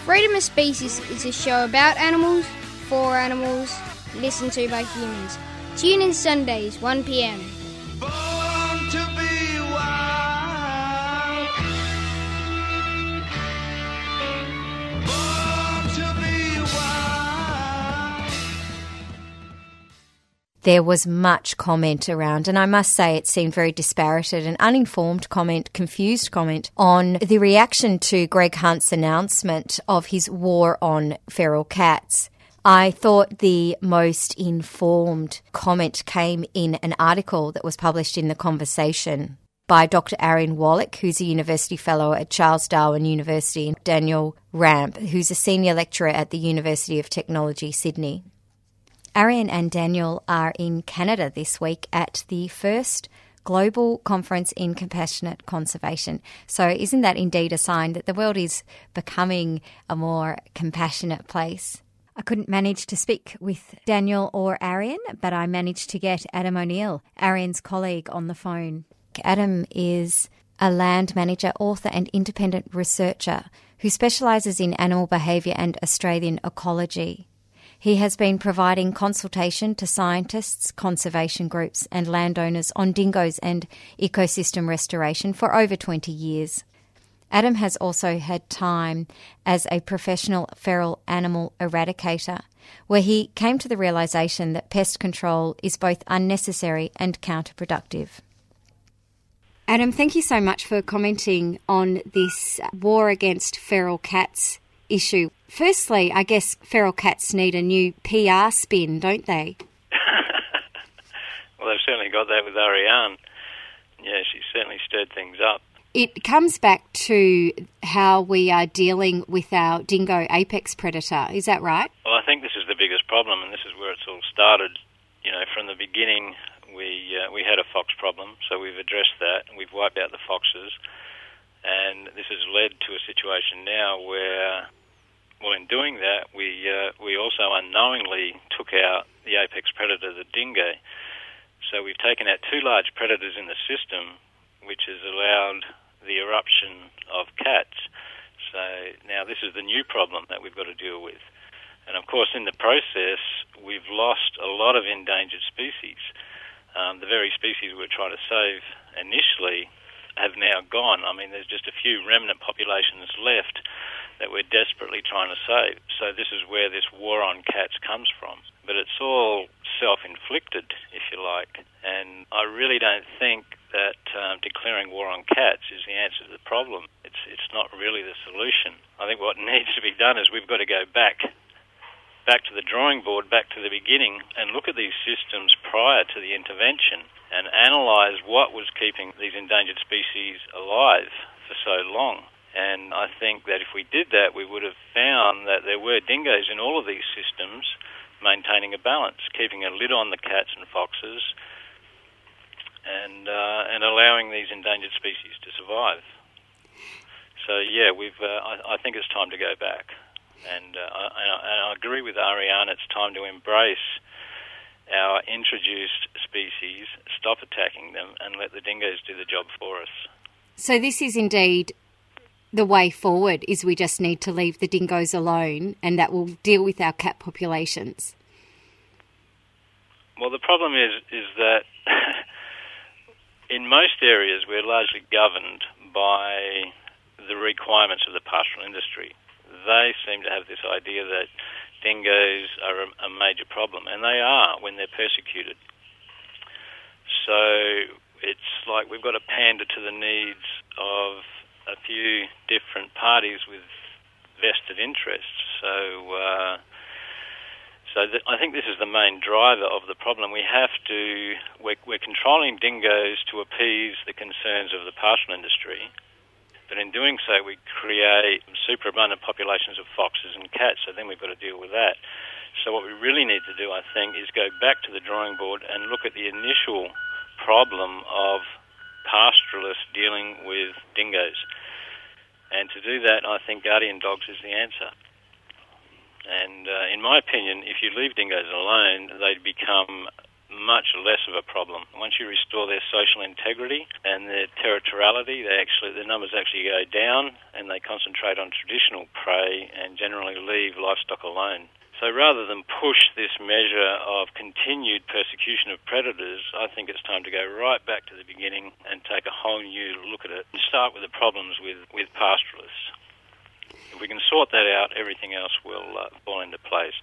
Freedom of Species is a show about animals, for animals, listened to by humans. Tune in Sundays, 1 p.m. Born to be wild. Born to be wild. There was much comment around, and I must say it seemed very dispirited and uninformed comment, confused comment, on the reaction to Greg Hunt's announcement of his war on feral cats. I thought the most informed comment came in an article that was published in The Conversation by Dr. Arian Wallach, who's a university fellow at Charles Darwin University, and Daniel Ramp, who's a senior lecturer at the University of Technology, Sydney. Arian and Daniel are in Canada this week at the first Global Conference in Compassionate Conservation. So isn't that indeed a sign that the world is becoming a more compassionate place? I couldn't manage to speak with Daniel or Arian, but I managed to get Adam O'Neill, Arian's colleague, on the phone. Adam is a land manager, author and independent researcher who specialises in animal behaviour and Australian ecology. He has been providing consultation to scientists, conservation groups and landowners on dingoes and ecosystem restoration for over 20 years. Adam has also had time as a professional feral animal eradicator, where he came to the realisation that pest control is both unnecessary and counterproductive. Adam, thank you so much for commenting on this war against feral cats issue. Firstly, I guess feral cats need a new PR spin, don't they? Well, they've certainly got that with Ariane. Yeah, she certainly stirred things up. It comes back to how we are dealing with our dingo apex predator. Is that right? Well, I think this is the biggest problem, and this is where it's all started. You know, from the beginning, we had a fox problem, so we've addressed that. We've wiped out the foxes, and this has led to a situation now where, well, in doing that, we also unknowingly took out the apex predator, the dingo. So we've taken out two large predators in the system, which has allowed the eruption of cats. So now this is the new problem that we've got to deal with. And of course, in the process, we've lost a lot of endangered species. The very species we were trying to save initially have now gone. I mean, there's just a few remnant populations left that we're desperately trying to save. So this is where this war on cats comes from. But it's all self-inflicted, if you like. And I really don't think that declaring war on cats is the answer to the problem. It's not really the solution. I think what needs to be done is we've got to go back to the drawing board, back to the beginning, and look at these systems prior to the intervention and analyse what was keeping these endangered species alive for so long. And I think that if we did that, we would have found that there were dingoes in all of these systems maintaining a balance, keeping a lid on the cats and foxes, and allowing these endangered species to survive. So yeah, I think it's time to go back, and I agree with Ariane. It's time to embrace our introduced species, stop attacking them, and let the dingoes do the job for us. So this is indeed the way forward. Is we just need to leave the dingoes alone, and that will deal with our cat populations. Well, the problem is that. In most areas, we're largely governed by the requirements of the pastoral industry. They seem to have this idea that dingoes are a major problem, and they are when they're persecuted. So it's like we've got to pander to the needs of a few different parties with vested interests. So So I think this is the main driver of the problem. We're controlling dingoes to appease the concerns of the pastoral industry, but in doing so we create superabundant populations of foxes and cats, so then we've got to deal with that. So what we really need to do, I think, is go back to the drawing board and look at the initial problem of pastoralists dealing with dingoes. And to do that, I think guardian dogs is the answer. And in my opinion, if you leave dingoes alone, they become much less of a problem. Once you restore their social integrity and their territoriality, the numbers actually go down, and they concentrate on traditional prey and generally leave livestock alone. So rather than push this measure of continued persecution of predators, I think it's time to go right back to the beginning and take a whole new look at it and start with the problems with pastoralists. If we can sort that out, everything else will fall into place.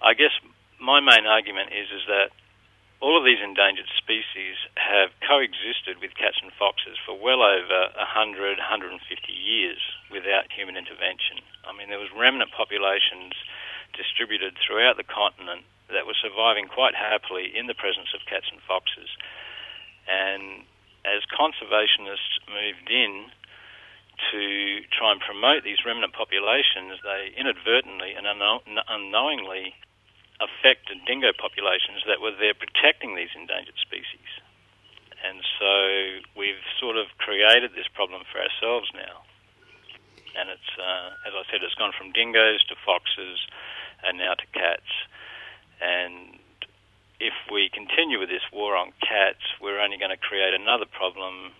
I guess my main argument is that all of these endangered species have coexisted with cats and foxes for well over 100, 150 years without human intervention. I mean, there was remnant populations distributed throughout the continent that were surviving quite happily in the presence of cats and foxes. And as conservationists moved in to try and promote these remnant populations, they inadvertently and unknowingly affected dingo populations that were there protecting these endangered species. And so we've sort of created this problem for ourselves now. And it's, as I said, it's gone from dingoes to foxes and now to cats. And if we continue with this war on cats, we're only going to create another problem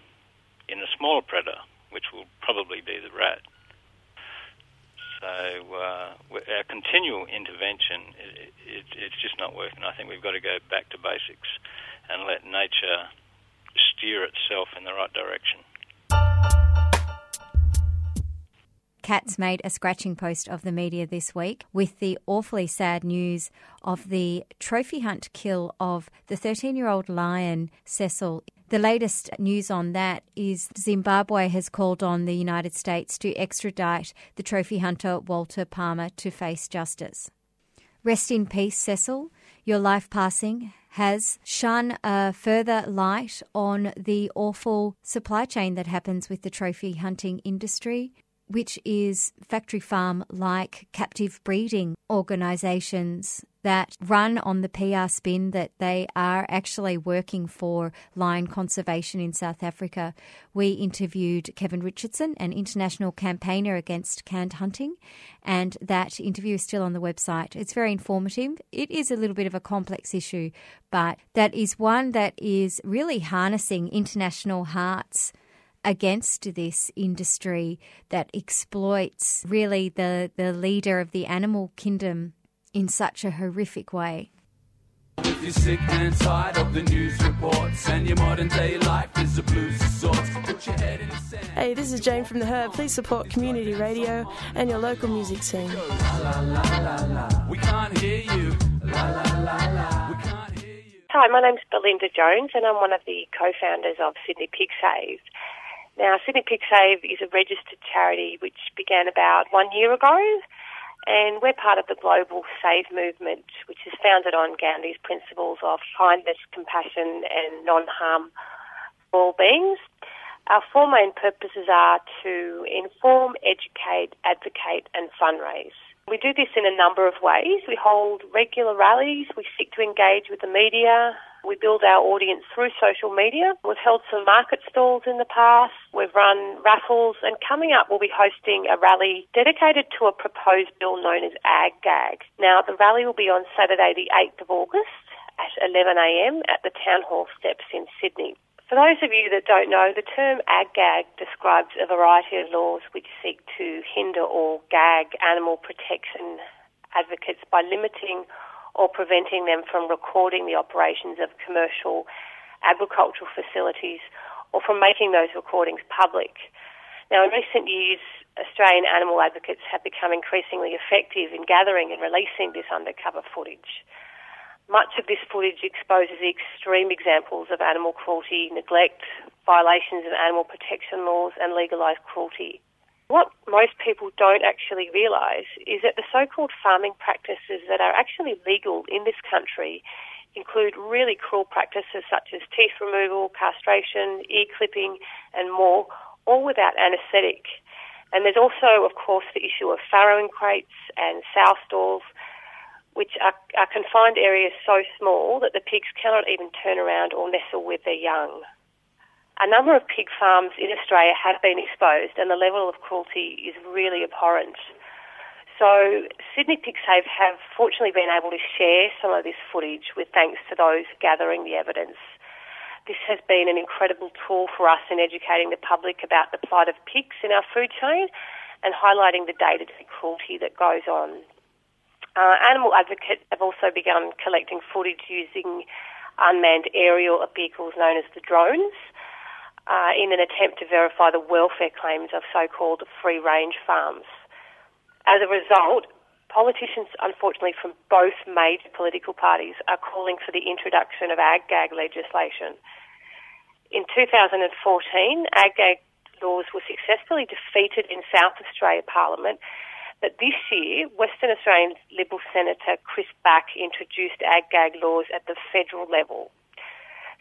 in a smaller predator, which will probably be the rat. So our continual intervention, it's just not working. I think we've got to go back to basics and let nature steer itself in the right direction. Cats made a scratching post of the media this week with the awfully sad news of the trophy hunt kill of the 13-year-old lion Cecil. The latest news on that is Zimbabwe has called on the United States to extradite the trophy hunter Walter Palmer to face justice. Rest in peace, Cecil. Your life passing has shone a further light on the awful supply chain that happens with the trophy hunting industry, which is factory farm-like captive breeding organisations that run on the PR spin that they are actually working for lion conservation in South Africa. We interviewed Kevin Richardson, an international campaigner against canned hunting, and that interview is still on the website. It's very informative. It is a little bit of a complex issue, but that is one that is really harnessing international hearts against this industry that exploits really the leader of the animal kingdom in such a horrific way. If you're sick and tired of the news reports and your modern day life is a blues of sorts, put your head in the sand. Hey, this is Jane from The Herb. Please support community radio and your local music scene. We can't hear you. Hi, my name's Belinda Jones and I'm one of the co-founders of Sydney Pig Save. Now, Sydney Pig Save is a registered charity which began about 1 year ago, and we're part of the global save movement, which is founded on Gandhi's principles of kindness, compassion and non-harm for all beings. Our four main purposes are to inform, educate, advocate and fundraise. We do this in a number of ways. We hold regular rallies, we seek to engage with the media, we build our audience through social media. We've held some market stalls in the past. We've run raffles. And coming up, we'll be hosting a rally dedicated to a proposed bill known as Ag Gag. Now, the rally will be on Saturday, the 8th of August at 11 a.m. at the Town Hall steps in Sydney. For those of you that don't know, the term Ag Gag describes a variety of laws which seek to hinder or gag animal protection advocates by limiting or preventing them from recording the operations of commercial agricultural facilities or from making those recordings public. Now, in recent years, Australian animal advocates have become increasingly effective in gathering and releasing this undercover footage. Much of this footage exposes the extreme examples of animal cruelty, neglect, violations of animal protection laws and legalised cruelty. What most people don't actually realise is that the so-called farming practices that are actually legal in this country include really cruel practices such as teeth removal, castration, ear clipping and more, all without anaesthetic. And there's also, of course, the issue of farrowing crates and sow stalls, which are confined areas so small that the pigs cannot even turn around or nestle with their young. A number of pig farms in Australia have been exposed and the level of cruelty is really abhorrent. So Sydney Pig Save have fortunately been able to share some of this footage with thanks to those gathering the evidence. This has been an incredible tool for us in educating the public about the plight of pigs in our food chain and highlighting the day-to-day cruelty that goes on. Animal advocates have also begun collecting footage using unmanned aerial vehicles known as the drones in an attempt to verify the welfare claims of so-called free-range farms. As a result, politicians, unfortunately, from both major political parties are calling for the introduction of Ag Gag legislation. In 2014, Ag Gag laws were successfully defeated in South Australia Parliament, but this year, Western Australian Liberal Senator Chris Back introduced Ag Gag laws at the federal level.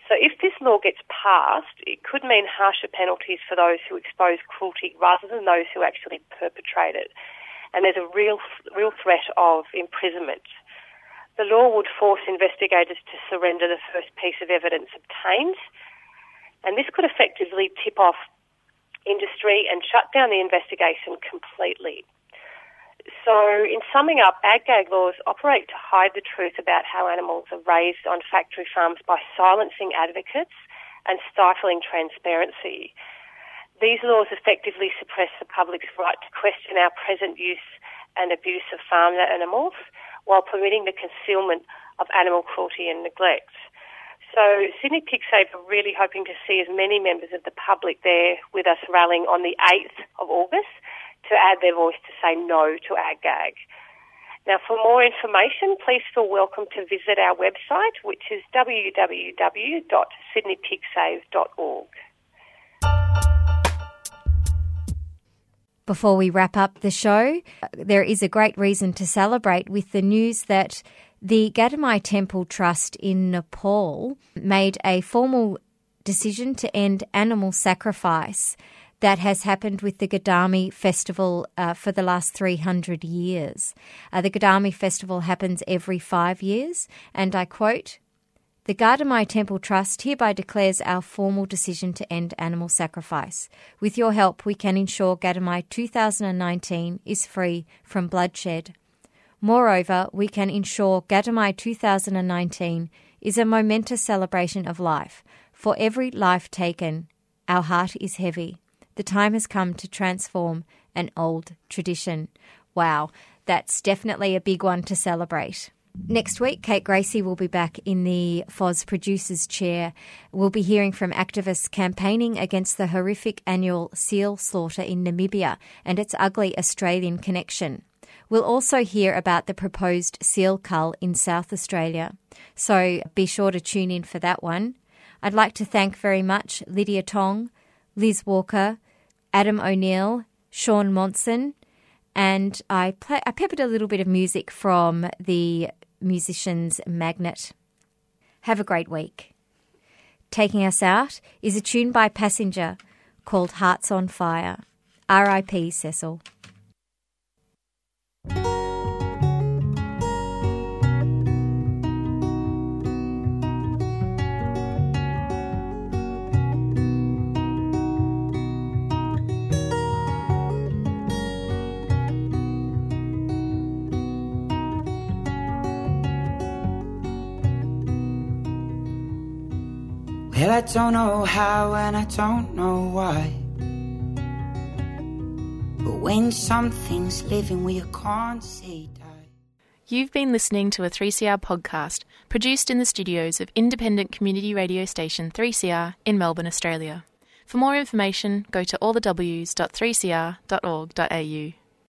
So if this law gets passed, it could mean harsher penalties for those who expose cruelty rather than those who actually perpetrate it. And there's a real threat of imprisonment. The law would force investigators to surrender the first piece of evidence obtained, and this could effectively tip off industry and shut down the investigation completely. So, in summing up, Ag Gag laws operate to hide the truth about how animals are raised on factory farms by silencing advocates and stifling transparency. These laws effectively suppress the public's right to question our present use and abuse of farm animals while permitting the concealment of animal cruelty and neglect. So Sydney Pig Save are really hoping to see as many members of the public there with us rallying on the 8th of August to add their voice to say no to Ag Gag. Now, for more information, please feel welcome to visit our website, which is www.sydneypigsave.org. Before we wrap up the show, there is a great reason to celebrate with the news that the Gadhimai Temple Trust in Nepal made a formal decision to end animal sacrifice that has happened with the Gadhimai Festival for the last 300 years. The Gadhimai Festival happens every 5 years, and I quote, "The Gadhimai Temple Trust hereby declares our formal decision to end animal sacrifice. With your help, we can ensure Gadhimai 2019 is free from bloodshed. Moreover, we can ensure Gadhimai 2019 is a momentous celebration of life. For every life taken, our heart is heavy. The time has come to transform an old tradition." Wow, that's definitely a big one to celebrate. Next week, Kate Gracie will be back in the FOS Producers' Chair. We'll be hearing from activists campaigning against the horrific annual seal slaughter in Namibia and its ugly Australian connection. We'll also hear about the proposed seal cull in South Australia, so be sure to tune in for that one. I'd like to thank very much Lydia Tong, Liz Walker, Adam O'Neill, Sean Monson, and I peppered a little bit of music from the musician's Magnet. Have a great week. Taking us out is a tune by Passenger called Hearts on Fire. R.I.P. Cecil. Well, I don't know how and I don't know why, but when something's living where you can't see die. You've been listening to a 3CR podcast produced in the studios of independent community radio station 3CR in Melbourne, Australia. For more information, go to allthews.3cr.org.au.